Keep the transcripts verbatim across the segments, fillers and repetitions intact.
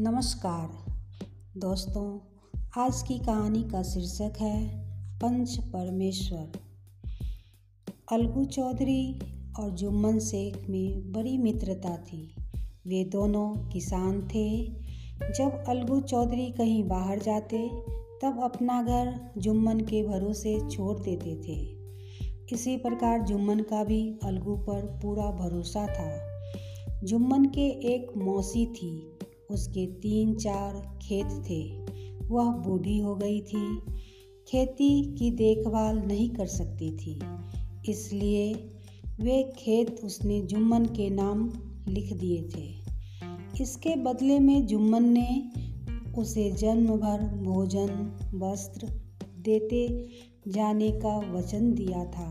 नमस्कार दोस्तों, आज की कहानी का शीर्षक है पंच परमेश्वर। अलगू चौधरी और जुम्मन शेख में बड़ी मित्रता थी। वे दोनों किसान थे। जब अलगू चौधरी कहीं बाहर जाते तब अपना घर जुम्मन के भरोसे छोड़ देते थे। इसी प्रकार जुम्मन का भी अलगू पर पूरा भरोसा था। जुम्मन के एक मौसी थी, उसके तीन चार खेत थे। वह बूढ़ी हो गई थी, खेती की देखभाल नहीं कर सकती थी, इसलिए वे खेत उसने जुम्मन के नाम लिख दिए थे। इसके बदले में जुम्मन ने उसे जन्म भर भोजन वस्त्र देते जाने का वचन दिया था।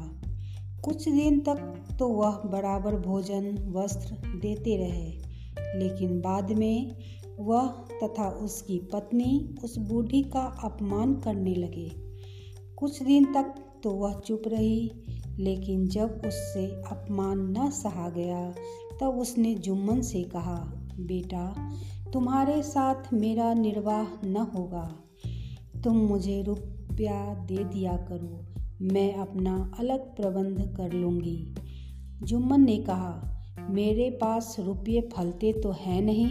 कुछ दिन तक तो वह बराबर भोजन वस्त्र देते रहे, लेकिन बाद में वह तथा उसकी पत्नी उस बूढ़ी का अपमान करने लगे। कुछ दिन तक तो वह चुप रही, लेकिन जब उससे अपमान न सहा गया तब उसने जुम्मन से कहा, बेटा तुम्हारे साथ मेरा निर्वाह न होगा, तुम मुझे रुपया दे दिया करो, मैं अपना अलग प्रबंध कर लूँगी। जुम्मन ने कहा, मेरे पास रुपये फलते तो हैं नहीं।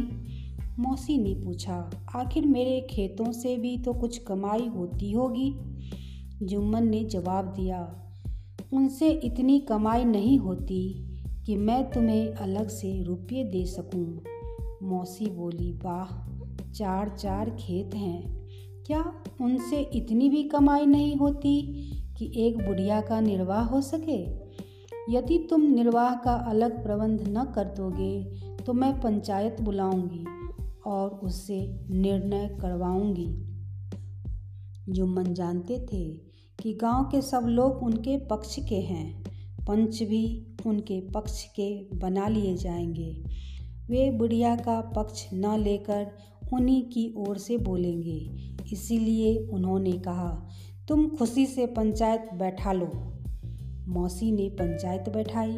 मौसी ने पूछा, आखिर मेरे खेतों से भी तो कुछ कमाई होती होगी। जुम्मन ने जवाब दिया, उनसे इतनी कमाई नहीं होती कि मैं तुम्हें अलग से रुपये दे सकूं। मौसी बोली, वाह, चार चार खेत हैं, क्या उनसे इतनी भी कमाई नहीं होती कि एक बुढ़िया का निर्वाह हो सके? यदि तुम निर्वाह का अलग प्रबंध न कर दोगे तो मैं पंचायत बुलाऊंगी और उससे निर्णय करवाऊंगी। जुम्मन जानते थे कि गांव के सब लोग उनके पक्ष के हैं, पंच भी उनके पक्ष के बना लिए जाएंगे। वे बुढ़िया का पक्ष न लेकर उन्हीं की ओर से बोलेंगे। इसीलिए उन्होंने कहा, तुम खुशी से पंचायत बैठा लो। मौसी ने पंचायत बैठाई।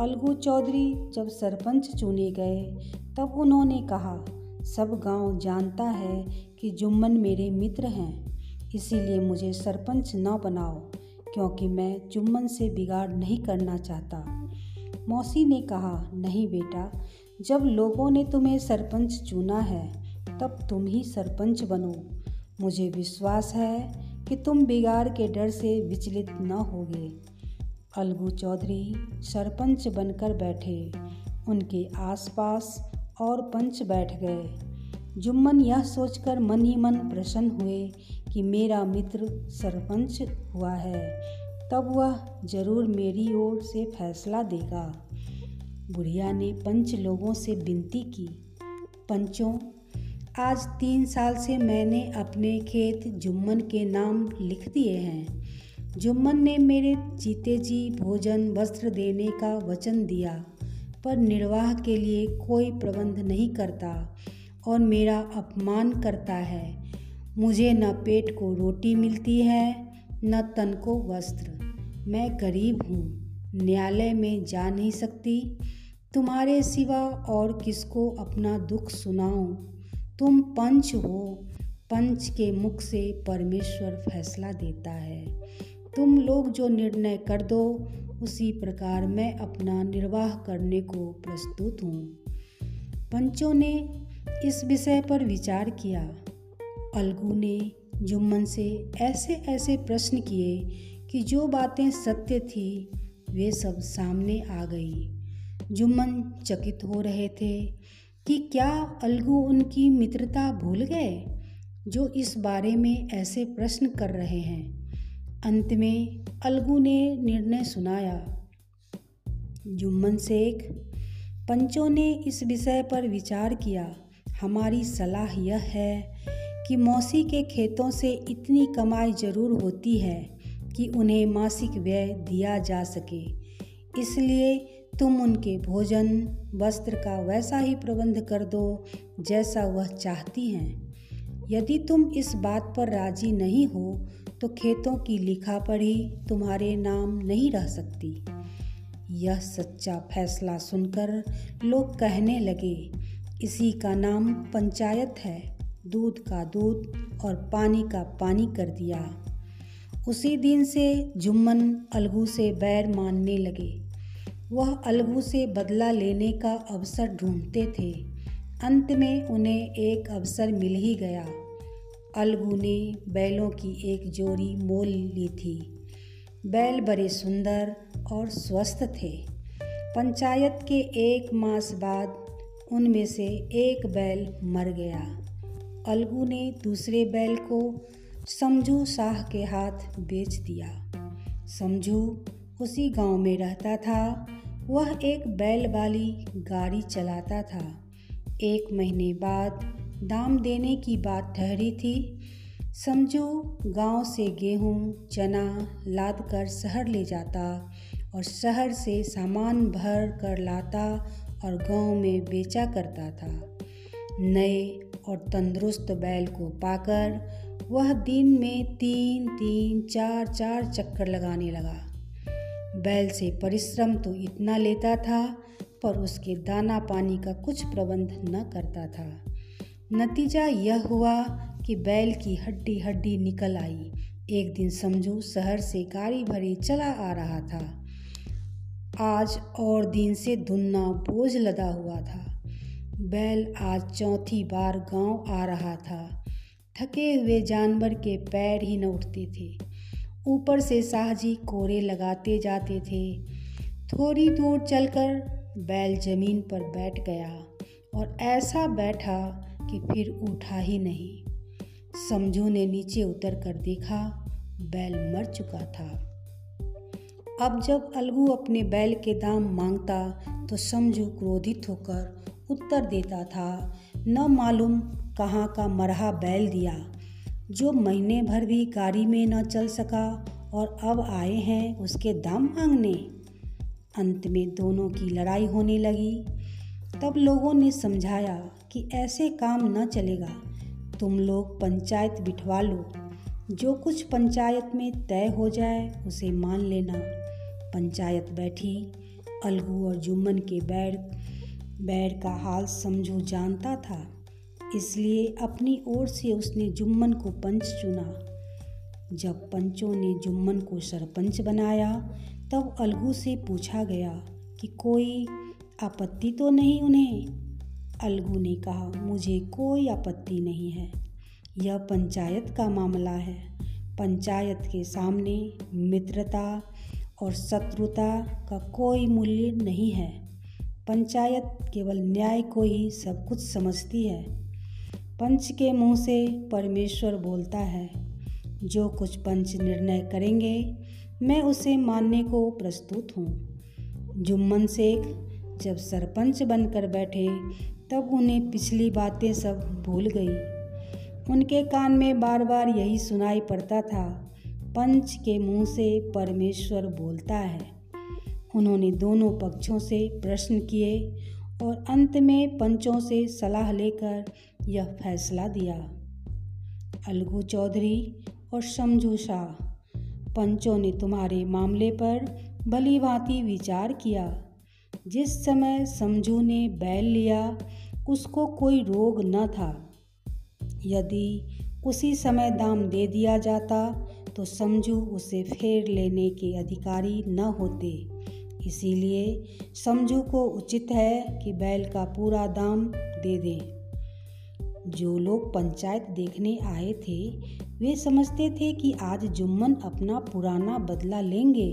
अलगू चौधरी जब सरपंच चुने गए तब उन्होंने कहा, सब गांव जानता है कि जुम्मन मेरे मित्र हैं, इसीलिए मुझे सरपंच न बनाओ, क्योंकि मैं जुम्मन से बिगाड़ नहीं करना चाहता। मौसी ने कहा, नहीं बेटा, जब लोगों ने तुम्हें सरपंच चुना है तब तुम ही सरपंच बनो। मुझे विश्वास है कि तुम बिगाड़ के डर से विचलित न होगे। अलगू चौधरी सरपंच बनकर बैठे। उनके आसपास और पंच बैठ गए। जुम्मन यह सोचकर मन ही मन प्रसन्न हुए कि मेरा मित्र सरपंच हुआ है, तब वह जरूर मेरी ओर से फैसला देगा। बुढ़िया ने पंच लोगों से विनती की, पंचों, आज तीन साल से मैंने अपने खेत जुम्मन के नाम लिख दिए हैं। जुम्मन ने मेरे जीते जी भोजन वस्त्र देने का वचन दिया, पर निर्वाह के लिए कोई प्रबंध नहीं करता और मेरा अपमान करता है। मुझे न पेट को रोटी मिलती है न तन को वस्त्र। मैं गरीब हूँ, न्यायालय में जा नहीं सकती। तुम्हारे सिवा और किसको अपना दुख सुनाऊँ? तुम पंच हो, पंच के मुख से परमेश्वर फैसला देता है। तुम लोग जो निर्णय कर दो उसी प्रकार मैं अपना निर्वाह करने को प्रस्तुत हूँ। पंचों ने इस विषय पर विचार किया। अलगू ने जुम्मन से ऐसे ऐसे प्रश्न किए कि जो बातें सत्य थी वे सब सामने आ गई। जुम्मन चकित हो रहे थे कि क्या अलगू उनकी मित्रता भूल गए जो इस बारे में ऐसे प्रश्न कर रहे हैं। अंत में अलगू ने निर्णय सुनाया, जुम्मन शेख, पंचों ने इस विषय पर विचार किया। हमारी सलाह यह है कि मौसी के खेतों से इतनी कमाई जरूर होती है कि उन्हें मासिक व्यय दिया जा सके, इसलिए तुम उनके भोजन वस्त्र का वैसा ही प्रबंध कर दो जैसा वह चाहती हैं। यदि तुम इस बात पर राजी नहीं हो तो खेतों की लिखा पढ़ी तुम्हारे नाम नहीं रह सकती। यह सच्चा फैसला सुनकर लोग कहने लगे इसी का नाम पंचायत है। दूध का दूध और पानी का पानी कर दिया। उसी दिन से जुम्मन अलगू से बैर मानने लगे। वह अलगू से बदला लेने का अवसर ढूंढते थे। अंत में उन्हें एक अवसर मिल ही गया। अलगू ने बैलों की एक जोड़ी मोल ली थी। बैल बड़े सुंदर और स्वस्थ थे। पंचायत के एक मास बाद उनमें से एक बैल मर गया। अलगू ने दूसरे बैल को समझू शाह के हाथ बेच दिया। समझू उसी गांव में रहता था। वह एक बैल वाली गाड़ी चलाता था। एक महीने बाद दाम देने की बात ठहरी थी। समझू गांव से गेहूं, चना लाद कर शहर ले जाता और शहर से सामान भर कर लाता और गांव में बेचा करता था। नए और तंदुरुस्त बैल को पाकर वह दिन में तीन तीन चार चार चक्कर लगाने लगा। बैल से परिश्रम तो इतना लेता था पर उसके दाना पानी का कुछ प्रबंध न करता था। नतीजा यह हुआ कि बैल की हड्डी हड्डी निकल आई। एक दिन समझू शहर से गाड़ी भरी चला आ रहा था। आज और दिन से दुन्ना बोझ लदा हुआ था। बैल आज चौथी बार गांव आ रहा था। थके हुए जानवर के पैर ही न उठते थे। ऊपर से साहजी कोरे लगाते जाते थे। थोड़ी दूर चलकर बैल जमीन पर बैठ गया और ऐसा बैठा कि फिर उठा ही नहीं। समझू ने नीचे उतर कर देखा, बैल मर चुका था। अब जब अलगू अपने बैल के दाम मांगता तो समझू क्रोधित होकर उत्तर देता था, न मालूम कहाँ का मरहा बैल दिया, जो महीने भर भी गाड़ी में न चल सका और अब आए हैं उसके दाम मांगने। अंत में दोनों की लड़ाई होने लगी। तब लोगों ने समझाया कि ऐसे काम न चलेगा, तुम लोग पंचायत बिठवा लो, जो कुछ पंचायत में तय हो जाए उसे मान लेना। पंचायत बैठी। अलगू और जुम्मन के बैर बैर का हाल समझू जानता था, इसलिए अपनी ओर से उसने जुम्मन को पंच चुना। जब पंचों ने जुम्मन को सरपंच बनाया तब अलगू से पूछा गया कि कोई आपत्ति तो नहीं उन्हें। अलगू ने कहा, मुझे कोई आपत्ति नहीं है, यह पंचायत का मामला है। पंचायत के सामने मित्रता और शत्रुता का कोई मूल्य नहीं है। पंचायत केवल न्याय को ही सब कुछ समझती है। पंच के मुंह से परमेश्वर बोलता है। जो कुछ पंच निर्णय करेंगे मैं उसे मानने को प्रस्तुत हूँ। जुम्मन शेख जब सरपंच बनकर बैठे तब उन्हें पिछली बातें सब भूल गई। उनके कान में बार बार यही सुनाई पड़ता था, पंच के मुंह से परमेश्वर बोलता है। उन्होंने दोनों पक्षों से प्रश्न किए और अंत में पंचों से सलाह लेकर यह फैसला दिया। अलगू चौधरी और समझू शाह, पंचों ने तुम्हारे मामले पर भली भांति विचार किया। जिस समय समझू ने बैल लिया उसको कोई रोग न था। यदि उसी समय दाम दे दिया जाता तो समझू उसे फेर लेने के अधिकारी न होते। इसीलिए समझू को उचित है कि बैल का पूरा दाम दे दें। जो लोग पंचायत देखने आए थे वे समझते थे कि आज जुम्मन अपना पुराना बदला लेंगे,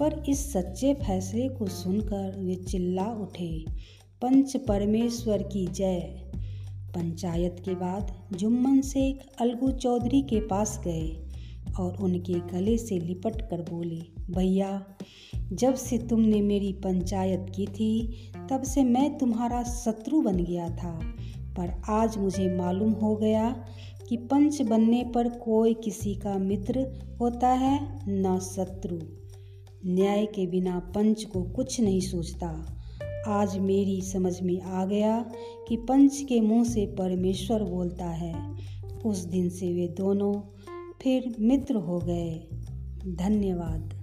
पर इस सच्चे फैसले को सुनकर वे चिल्ला उठे, पंच परमेश्वर की जय। पंचायत के बाद जुम्मन शेख अलगू चौधरी के पास गए और उनके गले से लिपट कर बोले, भैया, जब से तुमने मेरी पंचायत की थी तब से मैं तुम्हारा शत्रु बन गया था, पर आज मुझे मालूम हो गया कि पंच बनने पर कोई किसी का मित्र होता है न शत्रु। न्याय के बिना पंच को कुछ नहीं सोचता। आज मेरी समझ में आ गया कि पंच के मुंह से परमेश्वर बोलता है। उस दिन से वे दोनों फिर मित्र हो गए। धन्यवाद।